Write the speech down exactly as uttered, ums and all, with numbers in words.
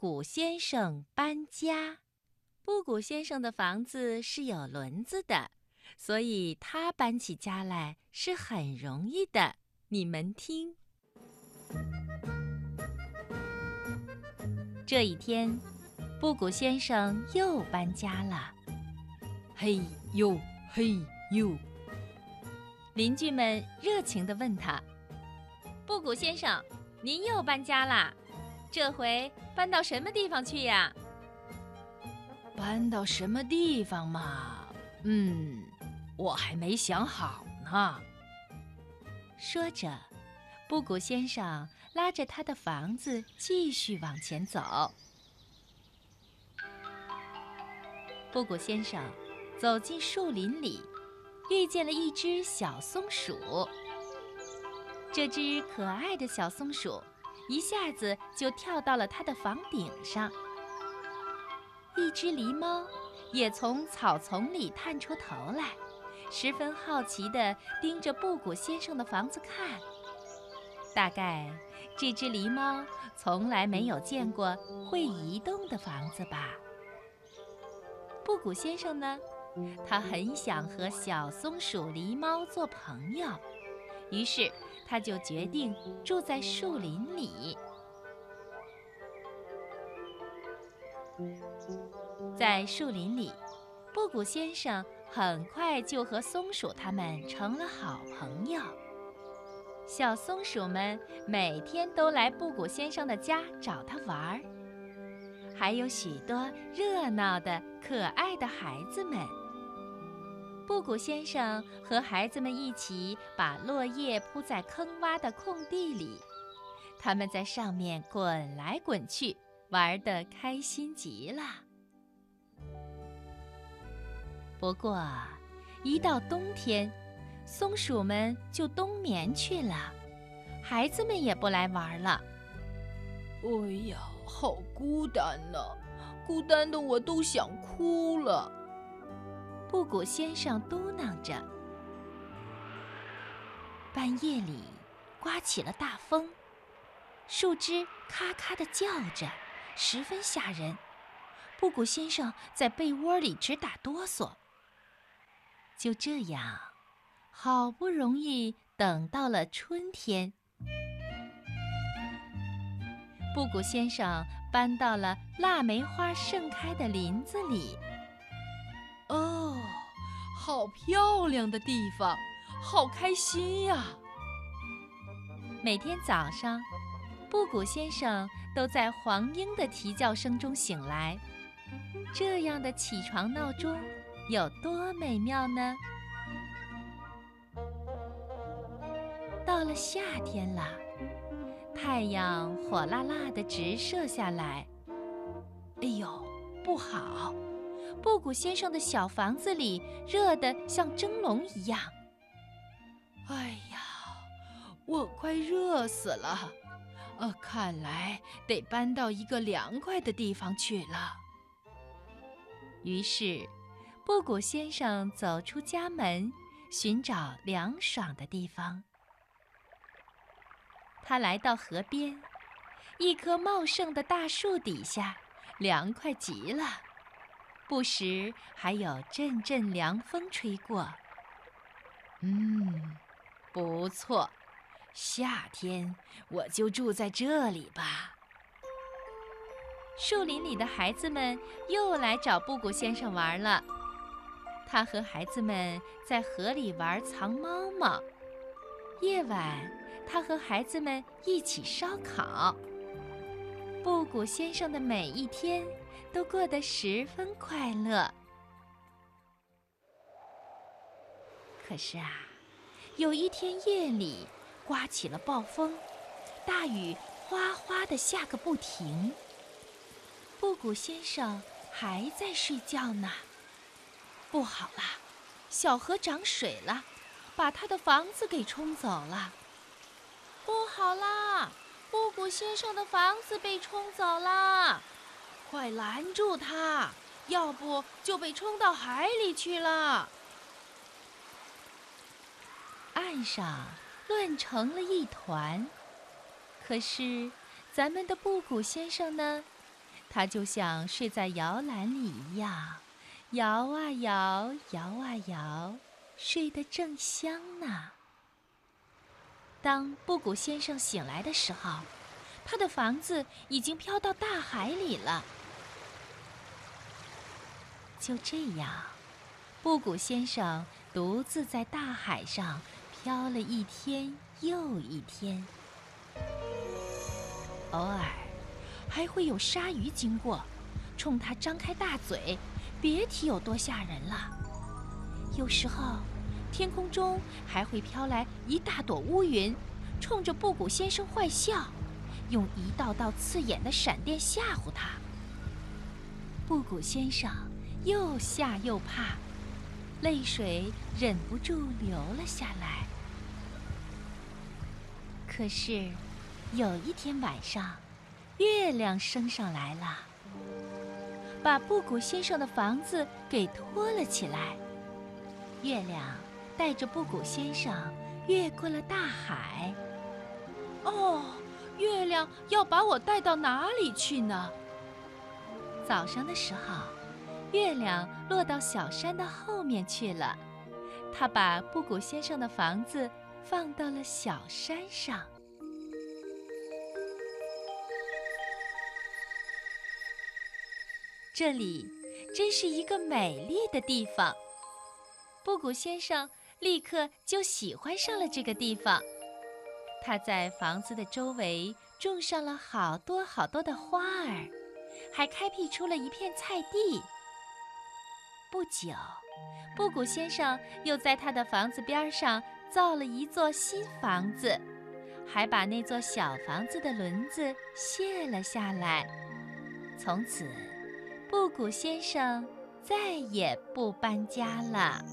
谷先生搬家。布谷先生的房子是有轮子的，所以他搬起家来是很容易的。你们听。这一天，布谷先生又搬家了。嘿呦，嘿呦！邻居们热情地问他：“布谷先生，您又搬家啦？这回搬到什么地方去呀？”搬到什么地方嘛？嗯，我还没想好呢。说着，布谷先生拉着他的房子继续往前走。布谷先生走进树林里，遇见了一只小松鼠。这只可爱的小松鼠一下子就跳到了他的房顶上。一只狸猫也从草丛里探出头来，十分好奇地盯着布谷先生的房子看。大概这只狸猫从来没有见过会移动的房子吧。布谷先生呢，他很想和小松鼠狸猫做朋友，于是他就决定住在树林里。在树林里，布谷先生很快就和松鼠他们成了好朋友。小松鼠们每天都来布谷先生的家找他玩，还有许多热闹的可爱的孩子们。布谷先生和孩子们一起把落叶铺在坑洼的空地里，他们在上面滚来滚去，玩得开心极了。不过，一到冬天，松鼠们就冬眠去了，孩子们也不来玩了。哎呀，好孤单呐！孤单的我都想哭了。布谷先生嘟囔着。半夜里，刮起了大风，树枝咔咔地叫着，十分吓人。布谷先生在被窝里直打哆嗦。就这样，好不容易等到了春天，布谷先生搬到了腊梅花盛开的林子里。哦，好漂亮的地方，好开心呀！每天早上，布谷先生都在黄莺的啼叫声中醒来。这样的起床闹钟有多美妙呢？到了夏天了，太阳火辣辣地直射下来。哎呦，不好！布谷先生的小房子里热得像蒸笼一样。哎呀，我快热死了！呃，看来得搬到一个凉快的地方去了。于是，布谷先生走出家门，寻找凉爽的地方。他来到河边，一棵茂盛的大树底下，凉快极了，不时还有阵阵凉风吹过。嗯，不错，夏天我就住在这里吧。树林里的孩子们又来找布谷先生玩了，他和孩子们在河里玩藏猫猫。夜晚，他和孩子们一起烧烤。布谷先生的每一天都过得十分快乐。可是啊，有一天夜里刮起了暴风，大雨哗哗地下个不停。布谷先生还在睡觉呢。不好了，小河涨水了，把他的房子给冲走了。不好啦！布谷先生的房子被冲走啦！快拦住他，要不就被冲到海里去了。岸上乱成了一团，可是咱们的布谷先生呢，它就像睡在摇篮里一样，摇啊摇，摇啊摇，睡得正香呢。当布谷先生醒来的时候，他的房子已经飘到大海里了。就这样，布谷先生独自在大海上飘了一天又一天。偶尔还会有鲨鱼经过，冲他张开大嘴，别提有多吓人了。有时候天空中还会飘来一大朵乌云，冲着布谷先生坏笑，用一道道刺眼的闪电吓唬他。布谷先生又吓又怕，泪水忍不住流了下来。可是有一天晚上，月亮升上来了，把布谷先生的房子给托了起来。月亮带着布谷先生越过了大海。哦，月亮要把我带到哪里去呢？早上的时候，月亮落到小山的后面去了，它把布谷先生的房子放到了小山上。这里真是一个美丽的地方，布谷先生立刻就喜欢上了这个地方。他在房子的周围种上了好多好多的花儿，还开辟出了一片菜地。不久，布谷先生又在他的房子边上造了一座新房子，还把那座小房子的轮子卸了下来。从此，布谷先生再也不搬家了。